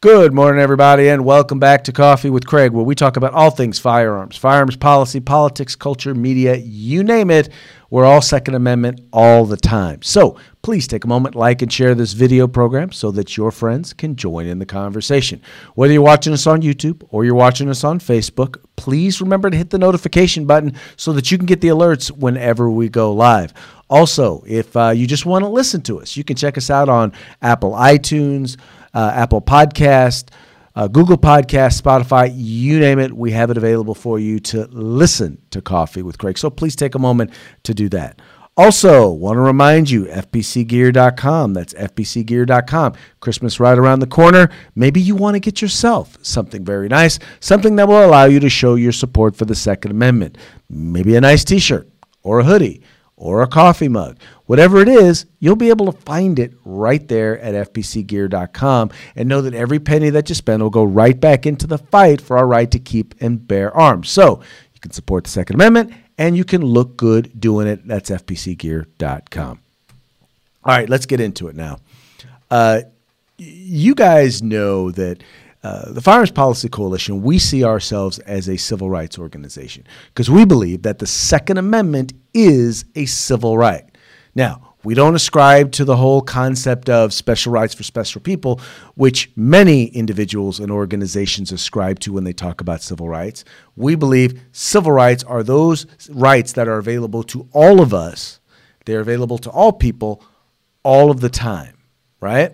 Good morning, everybody, and welcome back to Coffee with Craig, where we talk about all things firearms, firearms policy, politics, culture, media, you name it. We're all Second Amendment all the time. So please take a moment, like and share this video program so that your friends can join in the conversation. Whether you're watching us on YouTube or you're watching us on Facebook, please remember to hit the notification button so that you can get the alerts whenever we go live. Also, if you just want to listen to us, you can check us out on Apple iTunes, Apple Podcast, Google Podcast, Spotify, you name it. We have it available for you to listen to Coffee with Craig. So please take a moment to do that. Also, want to remind you, fpcgear.com. That's fpcgear.com. Christmas right around the corner. Maybe you want to get yourself something very nice, something that will allow you to show your support for the Second Amendment. Maybe a nice T-shirt or a hoodie or a coffee mug. Whatever it is, you'll be able to find it right there at fpcgear.com and know that every penny that you spend will go right back into the fight for our right to keep and bear arms. So you can support the Second Amendment and you can look good doing it. That's fpcgear.com. All right, let's get into it now. You guys know that the Firearms Policy Coalition, we see ourselves as a civil rights organization because we believe that the Second Amendment is a civil right. Now, we don't ascribe to the whole concept of special rights for special people, which many individuals and organizations ascribe to when they talk about civil rights. We believe civil rights are those rights that are available to all of us. They're available to all people all of the time, right?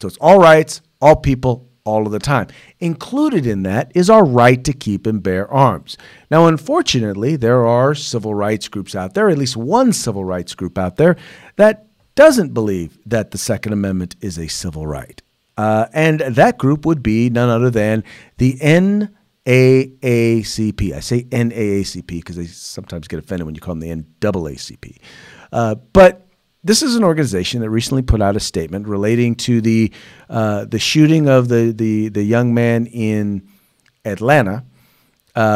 So it's all rights, all people, all of the time. Included in that is our right to keep and bear arms. Now, unfortunately, there are civil rights groups out there, at least one civil rights group out there, that doesn't believe that the Second Amendment is a civil right. And that group would be none other than the NAACP. I say NAACP because they sometimes get offended when you call them the NAACP. But this is an organization that recently put out a statement relating to the shooting of the young man in Atlanta,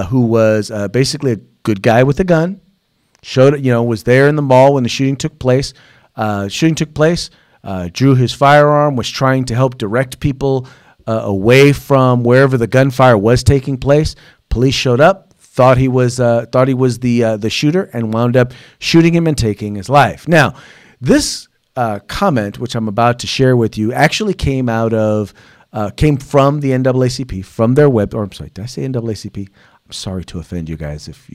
who was basically a good guy with a gun. Showed, you know, was there in the mall when the shooting took place. Drew his firearm, was trying to help direct people away from wherever the gunfire was taking place. Police showed up. Thought he was the shooter and wound up shooting him and taking his life. Now, this comment, which I'm about to share with you, actually came from the NAACP, from their web. Or I'm sorry, did I say NAACP? I'm sorry to offend you guys if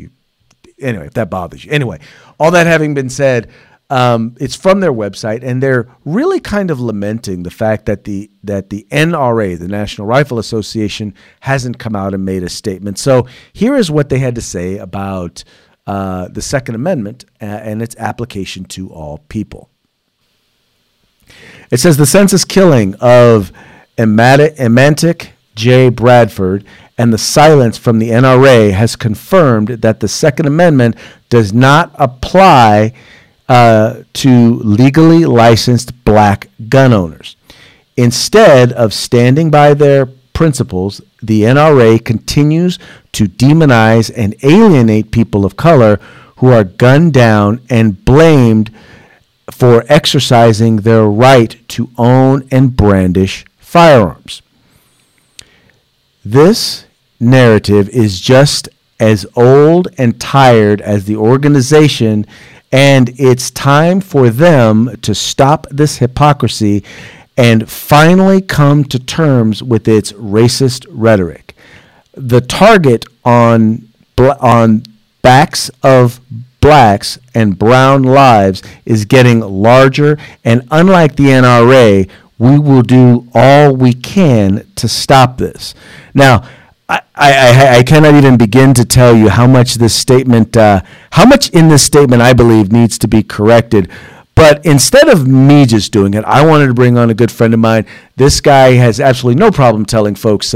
that bothers you. Anyway, all that having been said, it's from their website, and they're really kind of lamenting the fact that the NRA, the National Rifle Association, hasn't come out and made a statement. So here is what they had to say about the Second Amendment and its application to all people. It says the senseless killing of Emantic J. Bradford and the silence from the NRA has confirmed that the Second Amendment does not apply to legally licensed black gun owners. Instead of standing by their principles, the NRA continues to demonize and alienate people of color who are gunned down and blamed for exercising their right to own and brandish firearms. This narrative is just as old and tired as the organization, and it's time for them to stop this hypocrisy and finally come to terms with its racist rhetoric. The target on backs of blacks and brown lives is getting larger, and unlike the NRA, we will do all we can to stop this. Now, I cannot even begin to tell you how much this statement, I believe needs to be corrected. But instead of me just doing it, I wanted to bring on a good friend of mine. This guy has absolutely no problem telling folks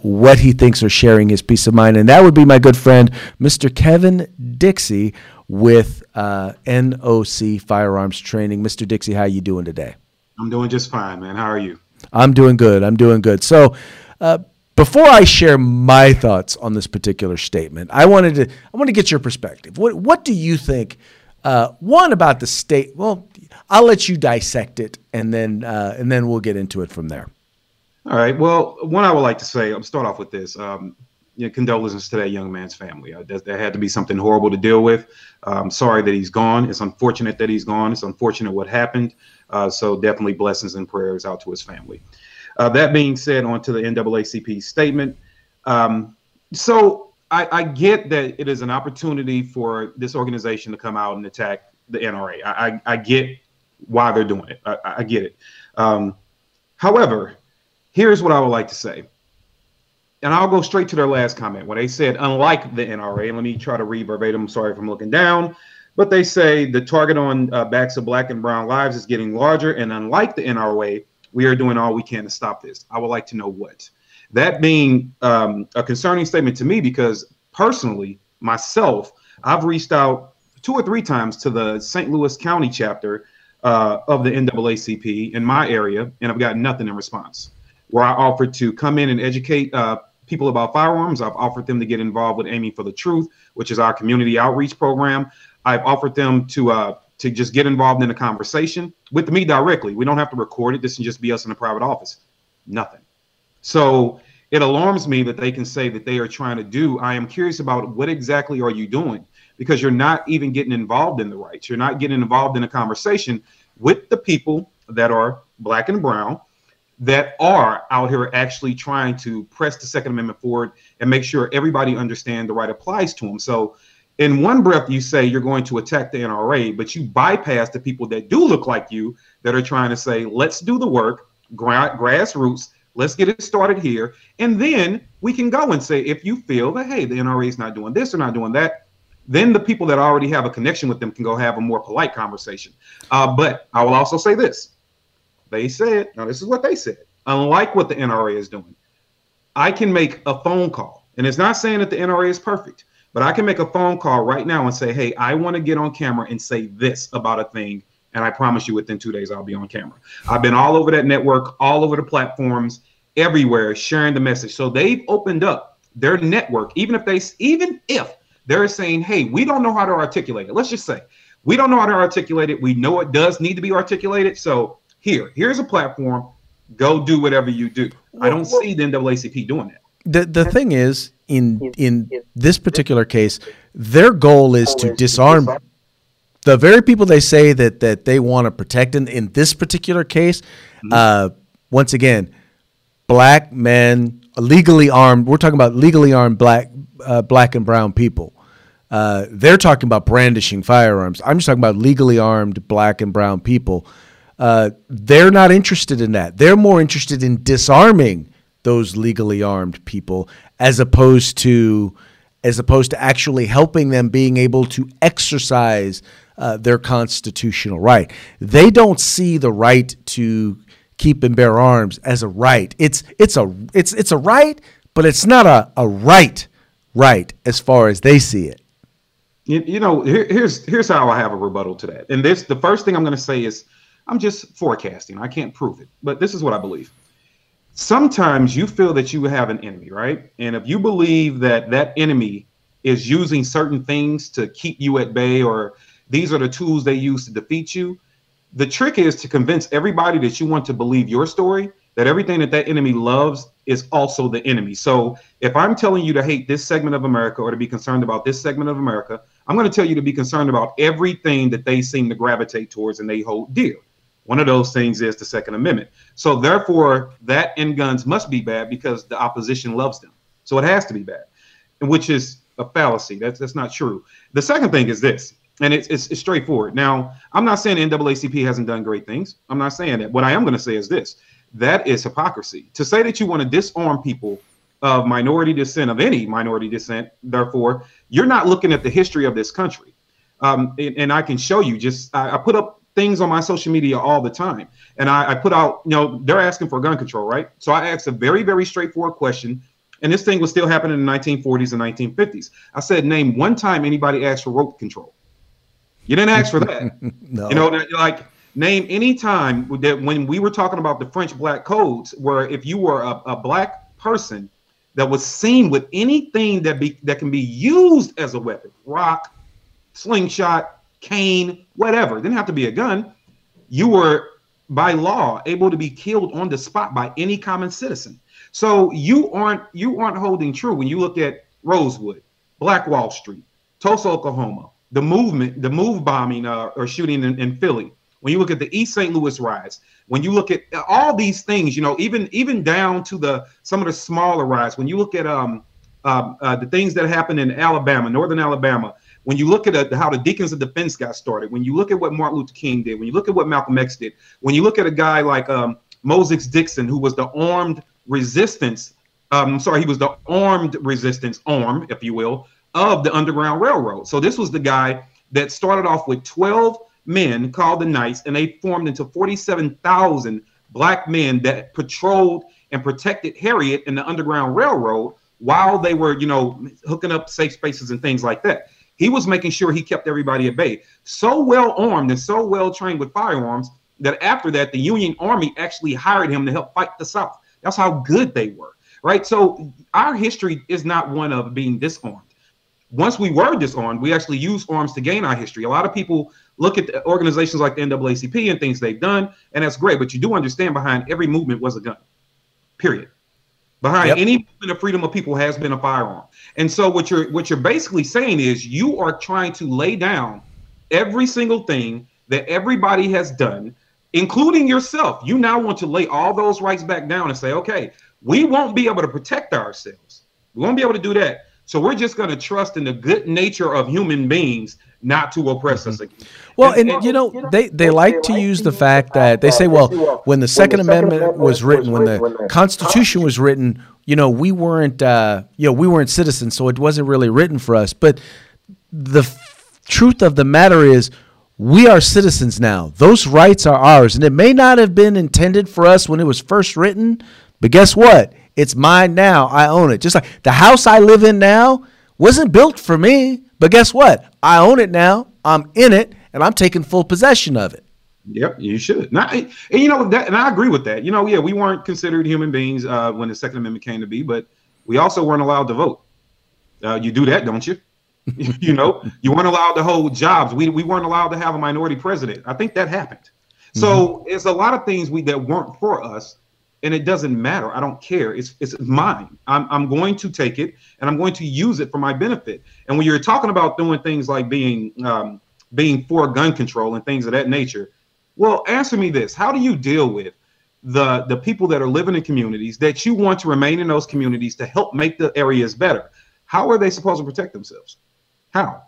what he thinks or sharing his peace of mind. And that would be my good friend, Mr. Kevin Dixie with NOC Firearms Training. Mr. Dixie, how are you doing today? I'm doing just fine, man. How are you? I'm doing good. So, Before I share my thoughts on this particular statement, I want to get your perspective. What do you think? One, about the state. Well, I'll let you dissect it, and then we'll get into it from there. All right. Well, one, I would like to say, I'll start off with this. You know, condolences to that young man's family. There had to be something horrible to deal with. I'm sorry that he's gone. It's unfortunate that he's gone. It's unfortunate what happened. So definitely blessings and prayers out to his family. That being said, on to the NAACP statement. So I get that it is an opportunity for this organization to come out and attack the NRA. I get why they're doing it. I get it. However, here's what I would like to say. And I'll go straight to their last comment when they said, unlike the NRA, and let me try to read verbatim, sorry if I'm looking down, but they say the target on backs of black and brown lives is getting larger. And unlike the NRA, we are doing all we can to stop this. I would like to know what. That being a concerning statement to me, because personally, myself, I've reached out 2 or 3 times to the St. Louis County chapter of the NAACP in my area, and I've gotten nothing in response. Where I offered to come in and educate people about firearms. I've offered them to get involved with Aiming for the Truth, which is our community outreach program. I've offered them to just get involved in a conversation with me directly. We don't have to record it. This can just be us in a private office. Nothing. So it alarms me that they can say that they are trying to do. I am curious about what exactly are you doing, because you're not even getting involved in the rights. You're not getting involved in a conversation with the people that are black and brown, that are out here actually trying to press the Second Amendment forward and make sure everybody understands the right applies to them. So in one breath, you say you're going to attack the NRA, but you bypass the people that do look like you, that are trying to say, let's do the work, grassroots, let's get it started here. And then we can go and say, if you feel that, hey, the NRA is not doing this or not doing that, then the people that already have a connection with them can go have a more polite conversation. But I will also say this. They said, now this is what they said, unlike what the NRA is doing, I can make a phone call. And it's not saying that the NRA is perfect, but I can make a phone call right now and say, hey, I want to get on camera and say this about a thing. And I promise you within 2 days, I'll be on camera. I've been all over that network, all over the platforms, everywhere, sharing the message. So they've opened up their network, even if they're saying, hey, we don't know how to articulate it. Let's just say we don't know how to articulate it. We know it does need to be articulated. So here's a platform, go do whatever you do. I don't see the NAACP doing that. The thing is, in this particular case, their goal is to disarm the very people they say that they want to protect. In this particular case, once again, black men, legally armed. We're talking about legally armed black and brown people. They're talking about brandishing firearms. I'm just talking about legally armed black and brown people. They're not interested in that. They're more interested in disarming those legally armed people as opposed to actually helping them being able to exercise their constitutional right. They don't see the right to keep and bear arms as a right. It's a right, but it's not a right as far as they see it. You know, here's how I have a rebuttal to that. And the first thing I'm going to say is, I'm just forecasting. I can't prove it, but this is what I believe. Sometimes you feel that you have an enemy, right? And if you believe that enemy is using certain things to keep you at bay, or these are the tools they use to defeat you, the trick is to convince everybody that you want to believe your story, that everything that enemy loves is also the enemy. So if I'm telling you to hate this segment of America or to be concerned about this segment of America, I'm going to tell you to be concerned about everything that they seem to gravitate towards and they hold dear. One of those things is the Second Amendment. So therefore, that and guns must be bad because the opposition loves them. So it has to be bad, which is a fallacy. That's not true. The second thing is this, and it's straightforward. Now, I'm not saying the NAACP hasn't done great things. I'm not saying that. What I am going to say is this. That is hypocrisy. To say that you want to disarm people of minority descent, of any minority descent, therefore, you're not looking at the history of this country. And I can show you just, I put up things on my social media all the time. And I put out, you know, they're asking for gun control, right? So I asked a very, very straightforward question. And this thing was still happening in the 1940s and 1950s. I said, name one time anybody asked for rope control. You didn't ask for that. No. You know, like name any time that when we were talking about the French black codes, where if you were a black person that was seen with anything that can be used as a weapon, rock, slingshot, cane, whatever. It didn't have to be a gun. You were, by law, able to be killed on the spot by any common citizen. So you aren't holding true when you look at Rosewood, Black Wall Street, Tulsa, Oklahoma, the movement, the MOVE bombing or shooting in Philly. When you look at the East St. Louis riots, when you look at all these things, you know, even down to some of the smaller riots, when you look at the things that happened in Alabama, Northern Alabama, when you look at how the Deacons of Defense got started, when you look at what Martin Luther King did, when you look at what Malcolm X did, when you look at a guy like Moses Dixon, who was the armed resistance, he was the armed resistance arm, if you will, of the Underground Railroad. So this was the guy that started off with 12 men called the Knights, and they formed into 47,000 black men that patrolled and protected Harriet and the Underground Railroad while they were, you know, hooking up safe spaces and things like that. He was making sure he kept everybody at bay, so well armed and so well trained with firearms that after that, the Union Army actually hired him to help fight the South. That's how good they were, right? So our history is not one of being disarmed. Once we were disarmed, we actually used arms to gain our history. A lot of people look at the organizations like the NAACP and things they've done, and that's great, but you do understand behind every movement was a gun, period. Behind any movement of freedom of people has been a firearm. And so what you're basically saying is you are trying to lay down every single thing that everybody has done, including yourself. You now want to lay all those rights back down and say, okay, we won't be able to protect ourselves. We won't be able to do that. So we're just going to trust in the good nature of human beings not to oppress us again. Well, and you know, they like to use the fact that they say, well, when the Second Amendment was written, when the Constitution was written, you know, we weren't citizens, so it wasn't really written for us. But the truth of the matter is, we are citizens now. Those rights are ours, and it may not have been intended for us when it was first written, but guess what? It's mine now. I own it. Just like the house I live in now wasn't built for me, but guess what? I own it now. I'm in it, and I'm taking full possession of it. Yep, you should. Now, and you know that, and I agree with that. You know, yeah, we weren't considered human beings when the Second Amendment came to be, but we also weren't allowed to vote. You do that, don't you? You know, you weren't allowed to hold jobs. We weren't allowed to have a minority president. I think that happened. So it's a lot of things that weren't for us. And it doesn't matter. I don't care. It's mine. I'm going to take it, and I'm going to use it for my benefit. And when you're talking about doing things like being for gun control and things of that nature, well, answer me this: how do you deal with the people that are living in communities that you want to remain in those communities to help make the areas better? How are they supposed to protect themselves? How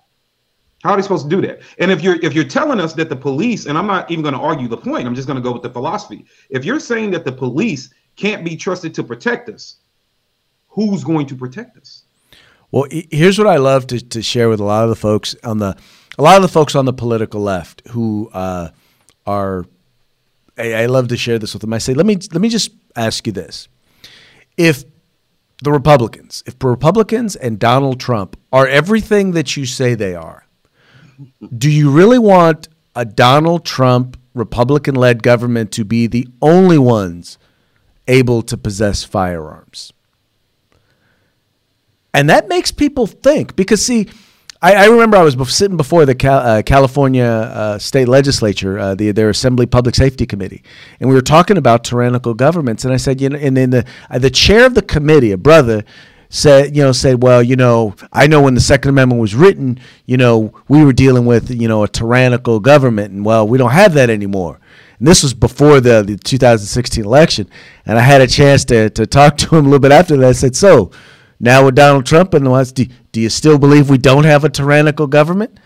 are they supposed to do that? And if you're telling us that the police, and I'm not even going to argue the point, I'm just going to go with the philosophy. If you're saying that the police can't be trusted to protect us, who's going to protect us? Well, here's what I love to share with a lot of the folks on the political left who are. I love to share this with them. I say, let me just ask you this: if the Republicans and Donald Trump are everything that you say they are, do you really want a Donald Trump Republican-led government to be the only ones able to possess firearms? And that makes people think, because, see, I remember I was sitting before the California State Legislature, their Assembly Public Safety Committee, and we were talking about tyrannical governments. And I said, you know, and then the chair of the committee, a brother, said, well, you know, I know when the Second Amendment was written, you know, we were dealing with, you know, a tyrannical government, and well, we don't have that anymore. And this was before the 2016 election, and I had a chance to talk to him a little bit after that. I said, so now with Donald Trump and the White House, do you still believe we don't have a tyrannical government?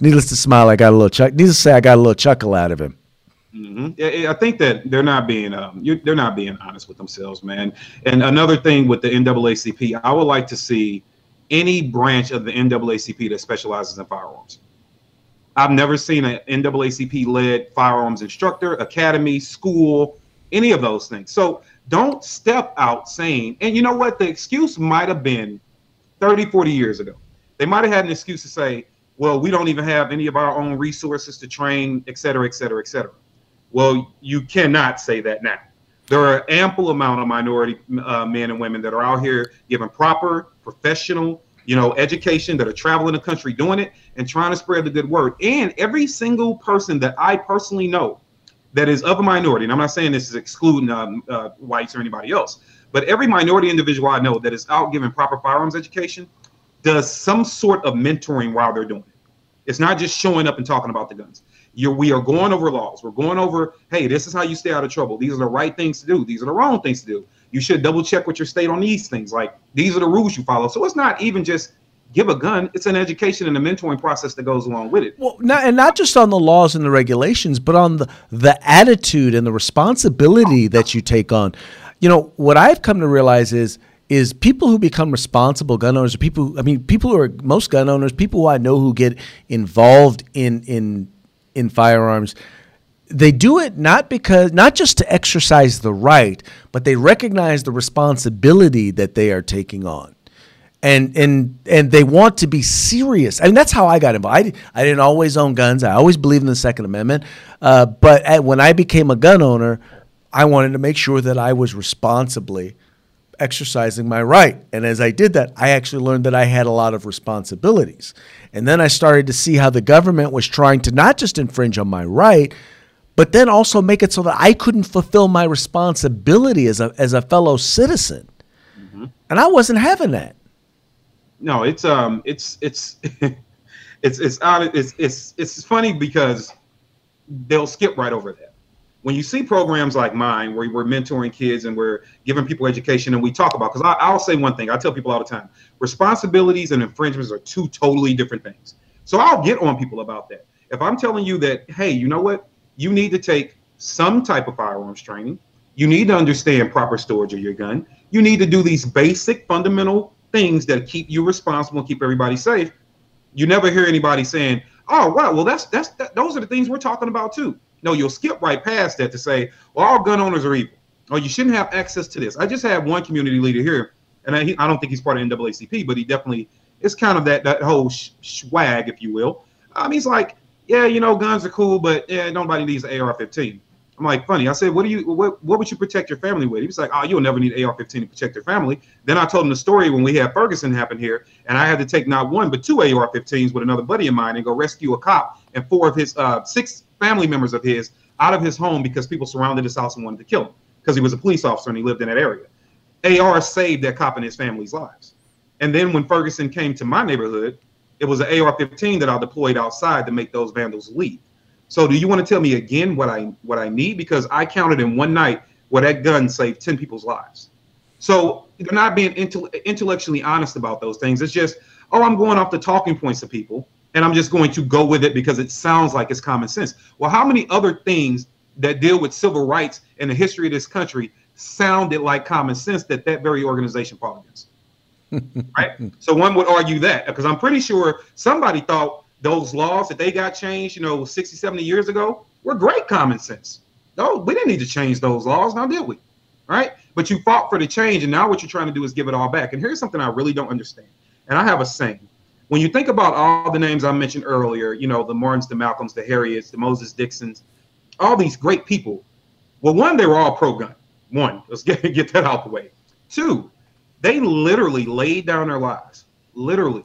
Needless to say, I got a little chuckle out of him. Mm-hmm. I think that they're not being honest with themselves, man. And another thing with the NAACP, I would like to see any branch of the NAACP that specializes in firearms. I've never seen an NAACP-led firearms instructor, academy, school, any of those things. So don't step out saying, and you know what, the excuse might have been 30, 40 years ago. They might have had an excuse to say, well, we don't even have any of our own resources to train, et cetera, et cetera, et cetera. Well, you cannot say that now. There are ample amount of minority men and women that are out here giving proper, professional, education, that are traveling the country doing it and trying to spread the good word. And every single person that I personally know that is of a minority, and I'm not saying this is excluding whites or anybody else, but every minority individual I know that is out giving proper firearms education does some sort of mentoring while they're doing it. It's not just showing up and talking about the guns. We are going over laws. We're going over, hey, this is how you stay out of trouble. These are the right things to do. These are the wrong things to do. You should double check with your state on these things. Like, these are the rules you follow. So it's not even just give a gun. It's an education and a mentoring process that goes along with it. Well, not just on the laws and the regulations, but on the attitude and the responsibility that you take on. What I've come to realize is people who become responsible gun owners, people who are most gun owners, people who I know who get involved in firearms, they do it not just to exercise the right, but they recognize the responsibility that they are taking on. And they want to be serious. I mean, that's how I got involved. I didn't always own guns. I always believed in the Second Amendment. But when I became a gun owner, I wanted to make sure that I was responsibly exercising my right. And as I did that, I actually learned that I had a lot of responsibilities. And then I started to see how the government was trying to not just infringe on my right, but then also make it so that I couldn't fulfill my responsibility as a fellow citizen. Mm-hmm. And I wasn't having that. No, it's it's funny because they'll skip right over that. When you see programs like mine, where we're mentoring kids and we're giving people education and we talk about, because I'll say one thing, I tell people all the time, responsibilities and infringements are two totally different things. So I'll get on people about that. If I'm telling you that, hey, you know what? You need to take some type of firearms training. You need to understand proper storage of your gun. You need to do these basic fundamental things that keep you responsible and keep everybody safe. You never hear anybody saying, oh, wow, well, those are the things we're talking about, too. No, you'll skip right past that to say, well, all gun owners are evil, or you shouldn't have access to this. I just have one community leader here, and I don't think he's part of NAACP, but he definitely is kind of that whole swag, if you will. He's like, yeah, guns are cool, but yeah, nobody needs an AR-15. I'm like, funny. I said, what would you protect your family with? He was like, oh, you'll never need an AR-15 to protect your family. Then I told him the story when we had Ferguson happen here, and I had to take not one, but two AR-15s with another buddy of mine and go rescue a cop and four of his six family members of his out of his home because people surrounded his house and wanted to kill him because he was a police officer and he lived in that area. AR saved that cop and his family's lives. And then when Ferguson came to my neighborhood, it was an AR-15 that I deployed outside to make those vandals leave. So do you want to tell me again what I need? Because I counted in one night where that gun saved 10 people's lives. So they're not being intellectually honest about those things. It's just, oh, I'm going off the talking points of people, and I'm just going to go with it because it sounds like it's common sense. Well, how many other things that deal with civil rights in the history of this country sounded like common sense that very organization fought against? Right? So one would argue that, because I'm pretty sure somebody thought those laws that they got changed, 60, 70 years ago, were great common sense. No, we didn't need to change those laws, now did we? Right? But you fought for the change, and now what you're trying to do is give it all back. And here's something I really don't understand. And I have a saying. When you think about all the names I mentioned earlier, the Martins, the Malcolms, the Harriets, the Moses Dixons, all these great people. Well, one, they were all pro-gun. One, let's get that out the way. Two, they literally laid down their lives, for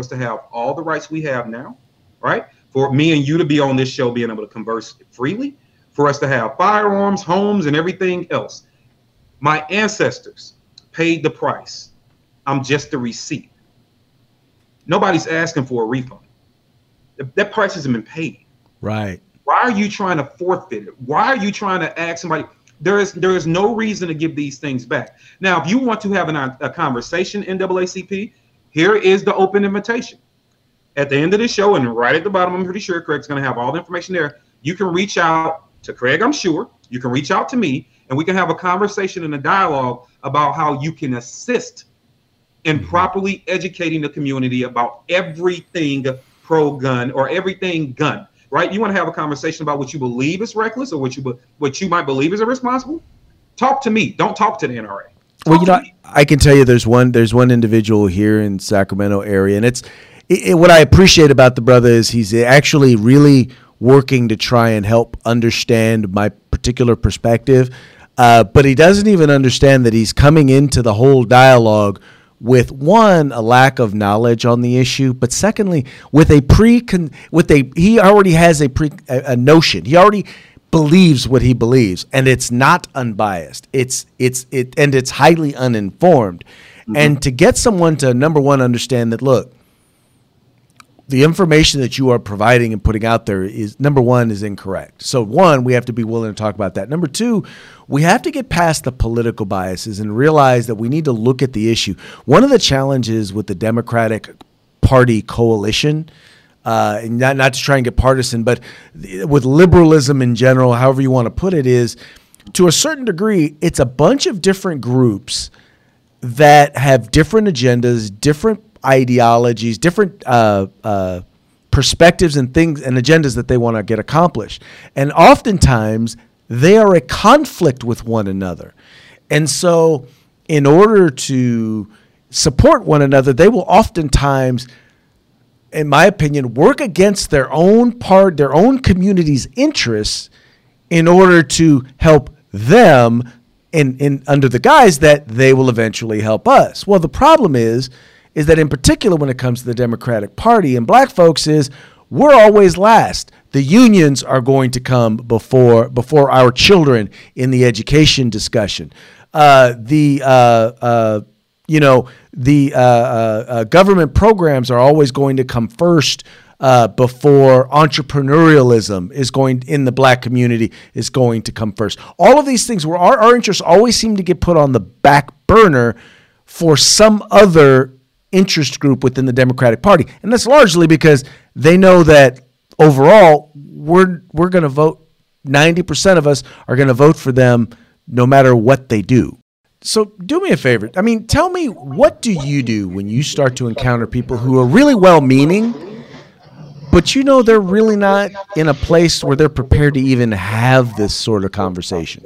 us to have all the rights we have now, right? For me and you to be on this show, being able to converse freely, for us to have firearms, homes, and everything else. My ancestors paid the price. I'm just the receipt. Nobody's asking for a refund. That price hasn't been paid. Right. Why are you trying to forfeit it? Why are you trying to ask somebody? There is no reason to give these things back. Now, if you want to have a conversation, NAACP, here is the open invitation. At the end of the show, and right at the bottom, I'm pretty sure Craig's going to have all the information there. You can reach out to Craig, I'm sure. You can reach out to me, and we can have a conversation and a dialogue about how you can assist in properly educating the community about everything pro-gun or everything gun, right? You want to have a conversation about what you believe is reckless or what you might believe is irresponsible? Talk to me. Don't talk to the NRA. Well, I can tell you there's one individual here in Sacramento area, and what I appreciate about the brother is he's actually really working to try and help understand my particular perspective, but he doesn't even understand that he's coming into the whole dialogue with, one, a lack of knowledge on the issue, but secondly, with a he already has a notion. He already believes what he believes, and it's not unbiased. It's highly uninformed. Mm-hmm. And to get someone to, number one, understand that, look, the information that you are providing and putting out there is, number one, is incorrect. So one, we have to be willing to talk about that. Number two, we have to get past the political biases and realize that we need to look at the issue. One of the challenges with the Democratic Party coalition, and not to try and get partisan, but with liberalism in general, however you want to put it, is to a certain degree, it's a bunch of different groups that have different agendas, different ideologies, different perspectives and things and agendas that they want to get accomplished. And oftentimes they are a conflict with one another. And so in order to support one another, they will oftentimes, in my opinion, work against their own part, their own community's interests in order to help them in under the guise that they will eventually help us. Well, the problem is that in particular when it comes to the Democratic Party and black folks is we're always last. The unions are going to come before our children in the education discussion. The government programs are always going to come first before entrepreneurialism is going in the black community is going to come first. All of these things where our interests always seem to get put on the back burner for some other interest group within the Democratic Party. And that's largely because they know that overall we're going to vote, 90% of us are going to vote for them no matter what they do. So do me a favor. I mean, tell me, what do you do when you start to encounter people who are really well-meaning, but you know they're really not in a place where they're prepared to even have this sort of conversation?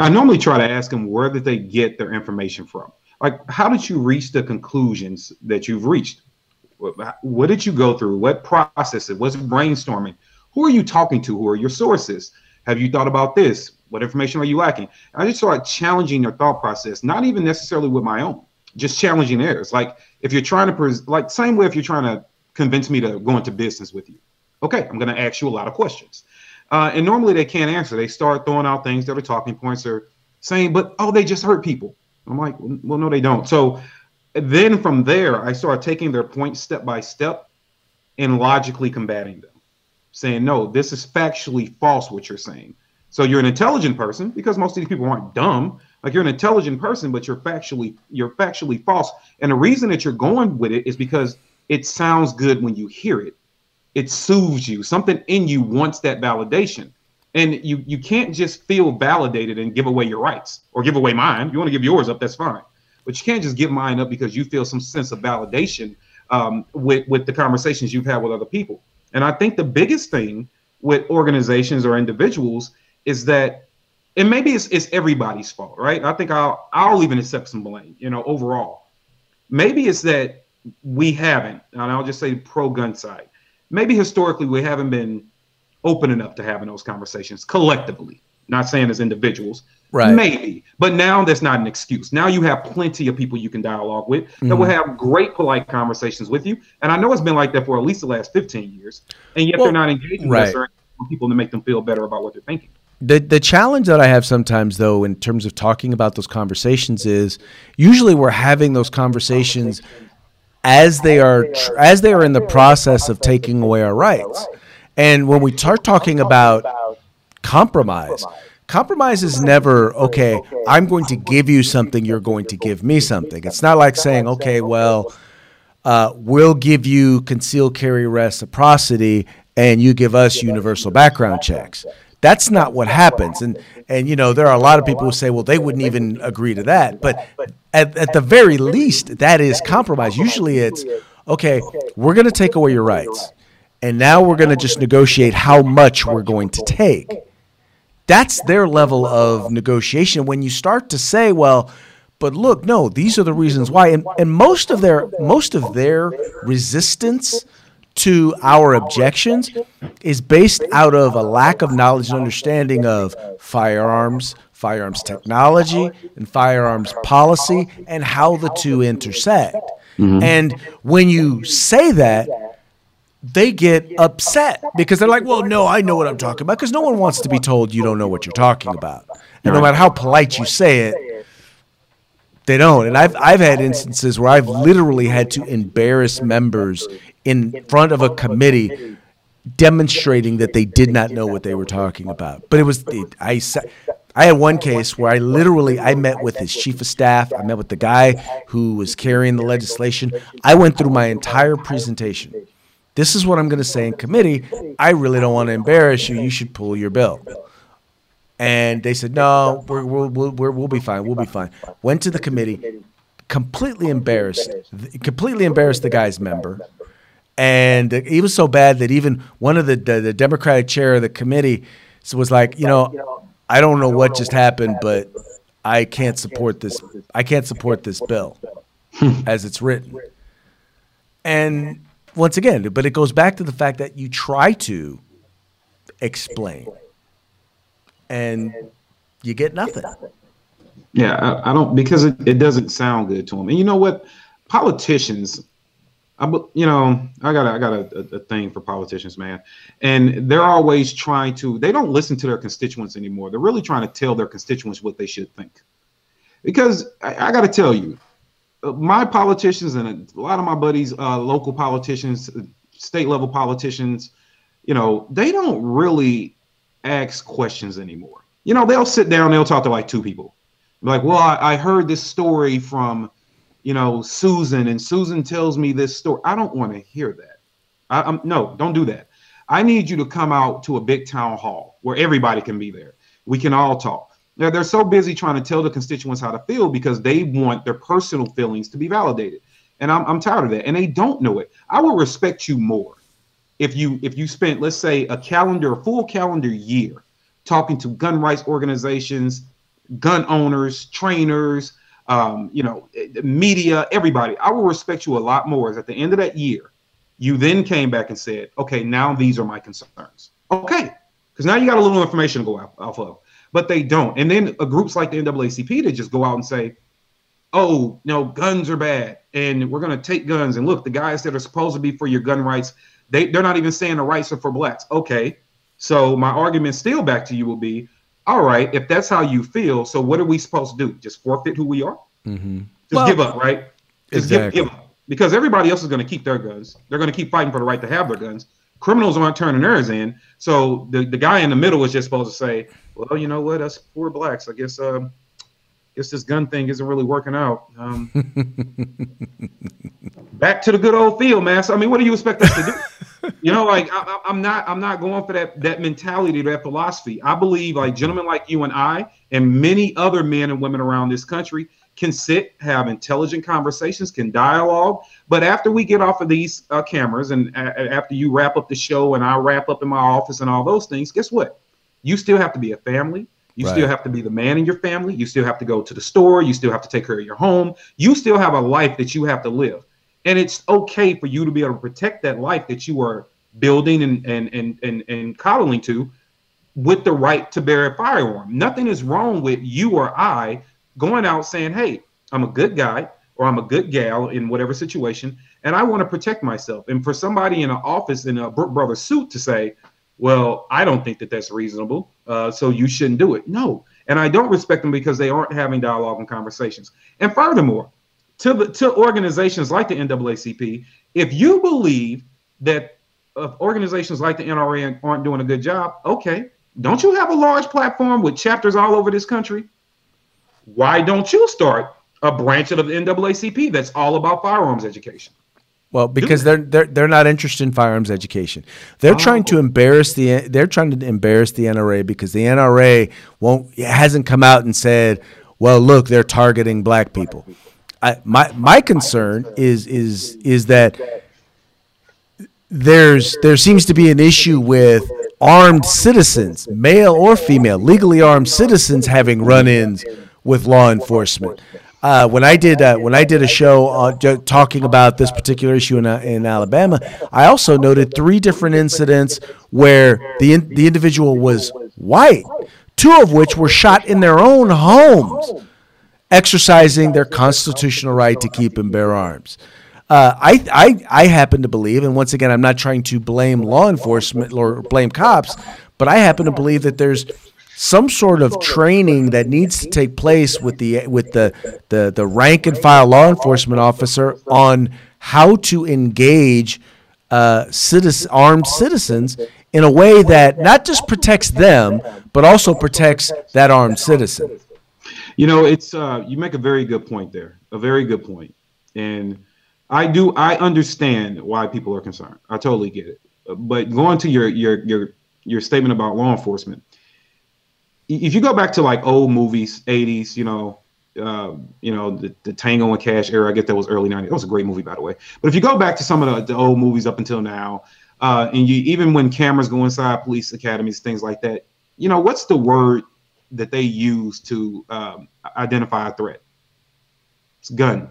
I normally try to ask them where did they get their information from? Like, how did you reach the conclusions that you've reached? What did you go through? What processes? Was it brainstorming? Who are you talking to? Who are your sources? Have you thought about this? What information are you lacking? And I just started challenging their thought process, not even necessarily with my own, just challenging theirs. Like, if you're trying to, same way if you're trying to convince me to go into business with you. Okay, I'm going to ask you a lot of questions. And normally they can't answer. They start throwing out things that are talking points or saying, but, oh, they just hurt people. I'm like, well, no, they don't. So then from there, I started taking their points step by step and logically combating them, saying, no, this is factually false what you're saying. So you're an intelligent person, because most of these people aren't dumb. Like, you're an intelligent person, but you're factually false. And the reason that you're going with it is because it sounds good when you hear it. It soothes you. Something in you wants that validation. And you can't just feel validated and give away your rights or give away mine. You want to give yours up, that's fine. But you can't just give mine up because you feel some sense of validation with the conversations you've had with other people. And I think the biggest thing with organizations or individuals is that, and maybe it's everybody's fault, right? I think I'll even accept some blame, you know, overall. Maybe it's that we haven't, and I'll just say pro-gun side, maybe historically we haven't been open enough to having those conversations collectively, not saying as individuals, right? Maybe, but now that's not an excuse. Now you have plenty of people you can dialogue with that will have great polite conversations with you. And I know it's been like that for at least the last 15 years, and yet they're not engaging with people to make them feel better about what they're thinking. The challenge that I have sometimes, though, in terms of talking about those conversations is usually we're having those conversations as they are in the process of taking away our rights. And when we start talking about compromise is never, okay, I'm going to give you something, you're going to give me something. It's not like saying, okay, well, we'll give you concealed carry reciprocity and you give us universal background checks. That's not what happens. And you know, there are a lot of people who say, well, they wouldn't even agree to that. But at the very least, that is compromise. Usually it's, okay, we're going to take away your rights, and now we're going to just negotiate how much we're going to take. That's their level of negotiation. When you start to say, well, but look, no, these are the reasons why. And most of their resistance to our objections is based out of a lack of knowledge and understanding of firearms, firearms technology, and firearms policy, and how the two intersect. Mm-hmm. And when you say that, they get upset because they're like, well, no, I know what I'm talking about, because no one wants to be told you don't know what you're talking about. And no matter how polite you say it, they don't. And I've had instances where I've literally had to embarrass members in front of a committee demonstrating that they did not know what they were talking about. But it was I had one case where I met with his chief of staff. I met with the guy who was carrying the legislation. I went through my entire presentation. This is what I'm going to say in committee. I really don't want to embarrass you. You should pull your bill. And they said, no, we'll be fine. We'll be fine. Went to the committee, completely embarrassed the guy's member. And it was so bad that even one of the Democratic chair of the committee was like, you know, I don't know what just happened, but I can't support this. I can't support this bill as it's written. And once again, but it goes back to the fact that you try to explain and you get nothing. Yeah, I don't, because it doesn't sound good to them. And you know what? Politicians, I got a thing for politicians, man. And they're always trying to, they don't listen to their constituents anymore. They're really trying to tell their constituents what they should think. Because I got to tell you, my politicians and a lot of my buddies, local politicians, state level politicians, you know, they don't really ask questions anymore. You know, they'll sit down, they'll talk to like two people. Like, well, I heard this story from, you know, Susan, and Susan tells me this story. I don't want to hear that. No, don't do that. I need you to come out to a big town hall where everybody can be there. We can all talk. Now, they're so busy trying to tell the constituents how to feel because they want their personal feelings to be validated. And I'm tired of that. And they don't know it. I would respect you more if you spent, let's say, a full calendar year talking to gun rights organizations, gun owners, trainers, media, everybody. I will respect you a lot more as at the end of that year, you then came back and said, OK, now these are my concerns. OK, because now you got a little information to go off of. But they don't. And then groups like the NAACP, they just go out and say, oh, no, guns are bad, and we're going to take guns. And look, the guys that are supposed to be for your gun rights, they're not even saying the rights are for blacks. OK, so my argument still back to you will be, all right, if that's how you feel, so what are we supposed to do? Just forfeit who we are? Mm-hmm. Give up, right? Just exactly. give up. Because everybody else is going to keep their guns. They're going to keep fighting for the right to have their guns. Criminals aren't turning theirs in. So the guy in the middle is just supposed to say, well, you know what, us poor blacks, I guess this gun thing isn't really working out. Back to the good old field, man. So, I mean, what do you expect us to do? You know, like I'm not going for that mentality, that philosophy. I believe like gentlemen like you and I and many other men and women around this country can sit, have intelligent conversations, can dialogue. But after we get off of these cameras and after you wrap up the show and I wrap up in my office and all those things, guess what? You still have to be a family. You still have to be the man in your family. You still have to go to the store. You still have to take care of your home. You still have a life that you have to live. And it's okay for you to be able to protect that life that you are building and coddling to with the right to bear a firearm. Nothing is wrong with you or I going out saying, hey, I'm a good guy or I'm a good gal in whatever situation, and I want to protect myself. And for somebody in an office in a Brook Brothers suit to say, well, I don't think that that's reasonable, so you shouldn't do it. No, and I don't respect them because they aren't having dialogue and conversations. And furthermore, to organizations like the NAACP, if you believe that organizations like the NRA aren't doing a good job, okay, don't you have a large platform with chapters all over this country? Why don't you start a branch of the NAACP that's all about firearms education? Well, because they're not interested in firearms education. They're trying to embarrass the NRA because the NRA hasn't come out and said, well, look, they're targeting black people. My concern is that there seems to be an issue with armed citizens, male or female, legally armed citizens having run-ins with law enforcement. When I did a show talking about this particular issue in Alabama, I also noted three different incidents where the individual was white, two of which were shot in their own homes, exercising their constitutional right to keep and bear arms. I happen to believe, and once again, I'm not trying to blame law enforcement or blame cops, but I happen to believe that there's some sort of training that needs to take place with the rank and file law enforcement officer on how to engage armed citizens in a way that not just protects them, but also protects that armed citizen. You know, it's you make a very good point there, a very good point. And I understand why people are concerned. I totally get it. But going to your statement about law enforcement, if you go back to like old movies, 80s, the Tango and Cash era, I guess that was early 90s. That was a great movie, by the way. But if you go back to some of the old movies up until now, and you even when cameras go inside police academies, things like that, you know, what's the word that they use to identify a threat? It's gun.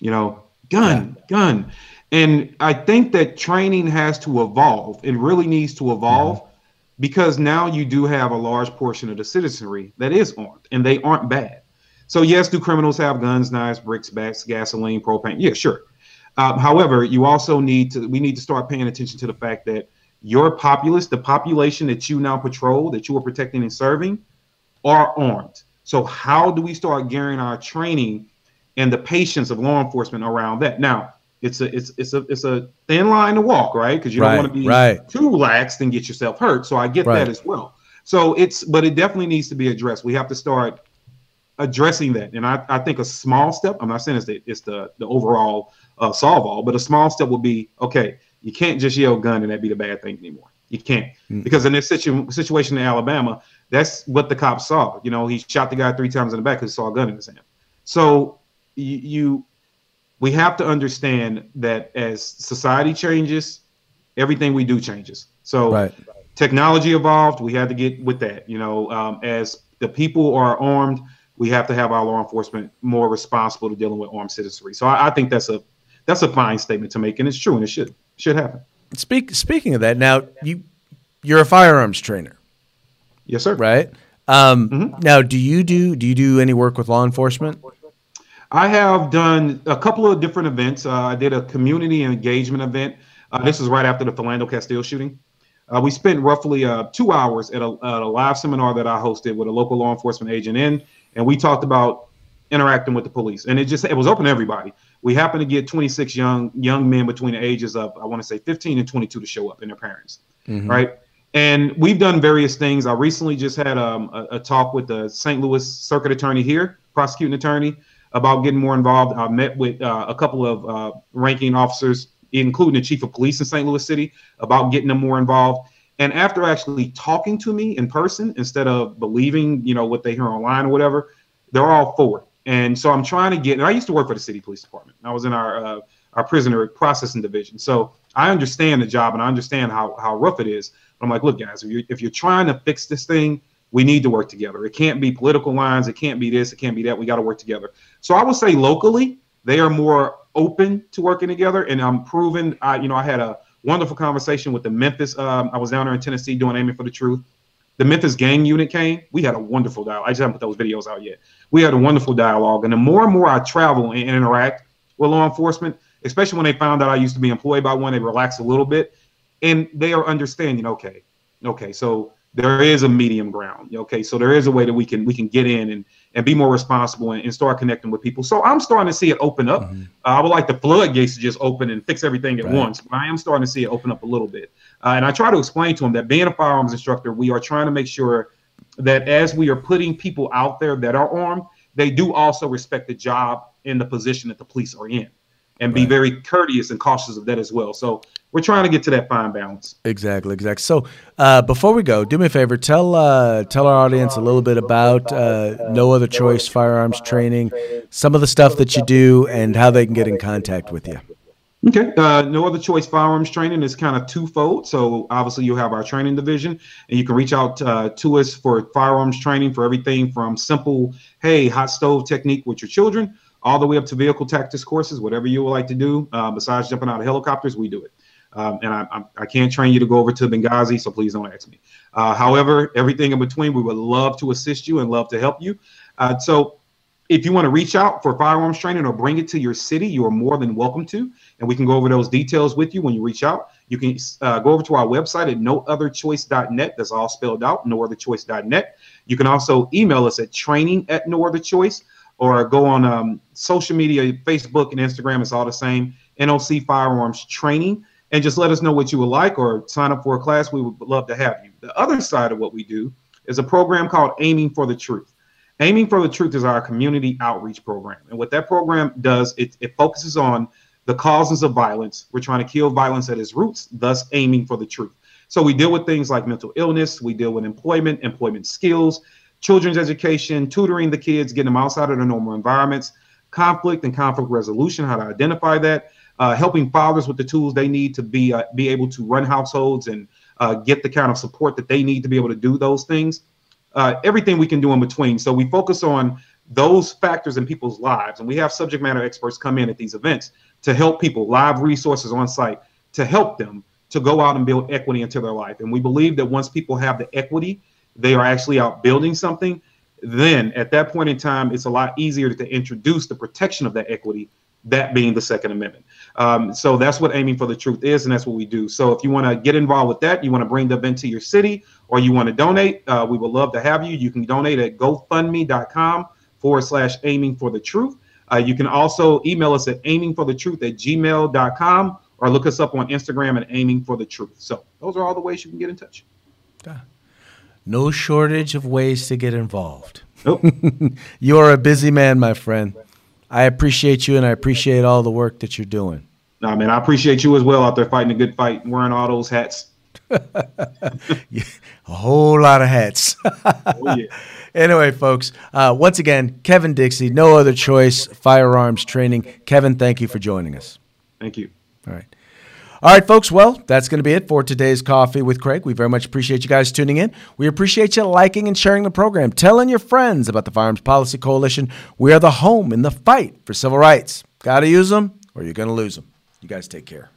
You know, gun. And I think that training has to evolve. It really needs to evolve. Yeah. Because now you do have a large portion of the citizenry that is armed, and they aren't bad. So yes, do criminals have guns, knives, bricks, bats, gasoline, propane? Yeah, sure. However, we need to start paying attention to the fact that your populace, the population that you now patrol, that you are protecting and serving, are armed. So how do we start gearing our training and the patience of law enforcement around that? Now, it's a thin line to walk, right? Because you don't want to be too lax and get yourself hurt. So I get that as well. So but it definitely needs to be addressed. We have to start addressing that. And I think a small step, I'm not saying it's the overall solve all, but a small step would be, okay, you can't just yell gun and that be the bad thing anymore. You can't. Because in this situation in Alabama, that's what the cops saw. You know, he shot the guy 3 times in the back because he saw a gun in his hand. So we have to understand that as society changes, everything we do changes. So technology evolved. We had to get with that. You know, as the people are armed, we have to have our law enforcement more responsible to dealing with armed citizenry. So I think that's a fine statement to make, and it's true, and it should happen. Speaking of that, now you're a firearms trainer. Yes, sir. Right. Now, do you do any work with law enforcement? I have done a couple of different events. I did a community engagement event. This is right after the Philando Castile shooting. We spent roughly 2 hours at a live seminar that I hosted with a local law enforcement agent and we talked about interacting with the police. And it was open to everybody. We happened to get 26 young men between the ages of, I want to say, 15 and 22 to show up, and their parents, right? And we've done various things. I recently just had a talk with the St. Louis Circuit Attorney here, prosecuting attorney, about getting more involved. I met with a couple of ranking officers, including the chief of police in St. Louis City, about getting them more involved. And after actually talking to me in person, instead of believing, what they hear online or whatever, they're all for it. And so I'm trying to and I used to work for the city police department. I was in our prisoner processing division. So I understand the job and I understand how rough it is. But I'm like, look, guys, if you're trying to fix this thing, we need to work together. It can't be political lines. It can't be this. It can't be that. We got to work together. So I would say locally, they are more open to working together. And I'm proven, I had a wonderful conversation with the Memphis. I was down there in Tennessee doing Aiming for the Truth. The Memphis gang unit came. We had a wonderful dialogue. I just haven't put those videos out yet. We had a wonderful dialogue. And the more and more I travel and interact with law enforcement, especially when they found out I used to be employed by one, they relax a little bit. And they are understanding, okay, so there is a medium ground. Okay, so there is a way that we can get in and be more responsible and start connecting with people. So I'm starting to see it open up. I would like the floodgates to just open and fix everything at once, but I am starting to see it open up a little bit. And I try to explain to them that being a firearms instructor, we are trying to make sure that as we are putting people out there that are armed, they do also respect the job and the position that the police are in, and be very courteous and cautious of that as well. So we're trying to get to that fine balance. Exactly. So before we go, do me a favor, tell our audience a little bit about No Other Choice Firearms Training, some of the stuff that you do, and how they can get in contact with you. Okay. No Other Choice Firearms Training is kind of twofold. So obviously you'll have our training division, and you can reach out to us for firearms training for everything from simple, hey, hot stove technique with your children, all the way up to vehicle tactics courses, whatever you would like to do. Besides jumping out of helicopters, we do it. And I can't train you to go over to Benghazi, so please don't ask me. However, everything in between, we would love to assist you and love to help you. So if you want to reach out for firearms training or bring it to your city, you are more than welcome to. And we can go over those details with you when you reach out. You can go over to our website at nootherchoice.net. That's all spelled out, nootherchoice.net. You can also email us at training@nootherchoice.net. Or go on social media, Facebook and Instagram. It's all the same, NOC Firearms Training. And just let us know what you would like or sign up for a class. We would love to have you. The other side of what we do is a program called Aiming for the Truth. Aiming for the Truth is our community outreach program. And what that program does, it focuses on the causes of violence. We're trying to kill violence at its roots, thus aiming for the truth. So we deal with things like mental illness. We deal with employment, employment skills, children's education, tutoring the kids, getting them outside of their normal environments, conflict and conflict resolution, how to identify that, helping fathers with the tools they need to be able to run households and get the kind of support that they need to be able to do those things, everything we can do in between. So we focus on those factors in people's lives, and we have subject matter experts come in at these events to help people, live resources on site to help them to go out and build equity into their life. And we believe that once people have the equity, they are actually out building something, then at that point in time, it's a lot easier to introduce the protection of that equity, that being the Second Amendment. So that's what Aiming for the Truth is, and that's what we do. So if you want to get involved with that, you want to bring the event to your city, or you want to donate, we would love to have you. You can donate at gofundme.com/aimingforthetruth. You can also email us at aimingforthetruth@gmail.com, or look us up on Instagram at Aiming for the Truth. So those are all the ways you can get in touch. Yeah. No shortage of ways to get involved. Nope. You are a busy man, my friend. I appreciate you, and I appreciate all the work that you're doing. No, man, I appreciate you as well out there fighting a good fight and wearing all those hats. Yeah, a whole lot of hats. Oh, yeah. Anyway, folks, once again, Kevin Dixie, No Other Choice Firearms Training. Kevin, thank you for joining us. Thank you. All right. All right, folks, well, that's going to be it for today's Coffee with Craig. We very much appreciate you guys tuning in. We appreciate you liking and sharing the program, telling your friends about the Firearms Policy Coalition. We are the home in the fight for civil rights. Got to use them or you're going to lose them. You guys take care.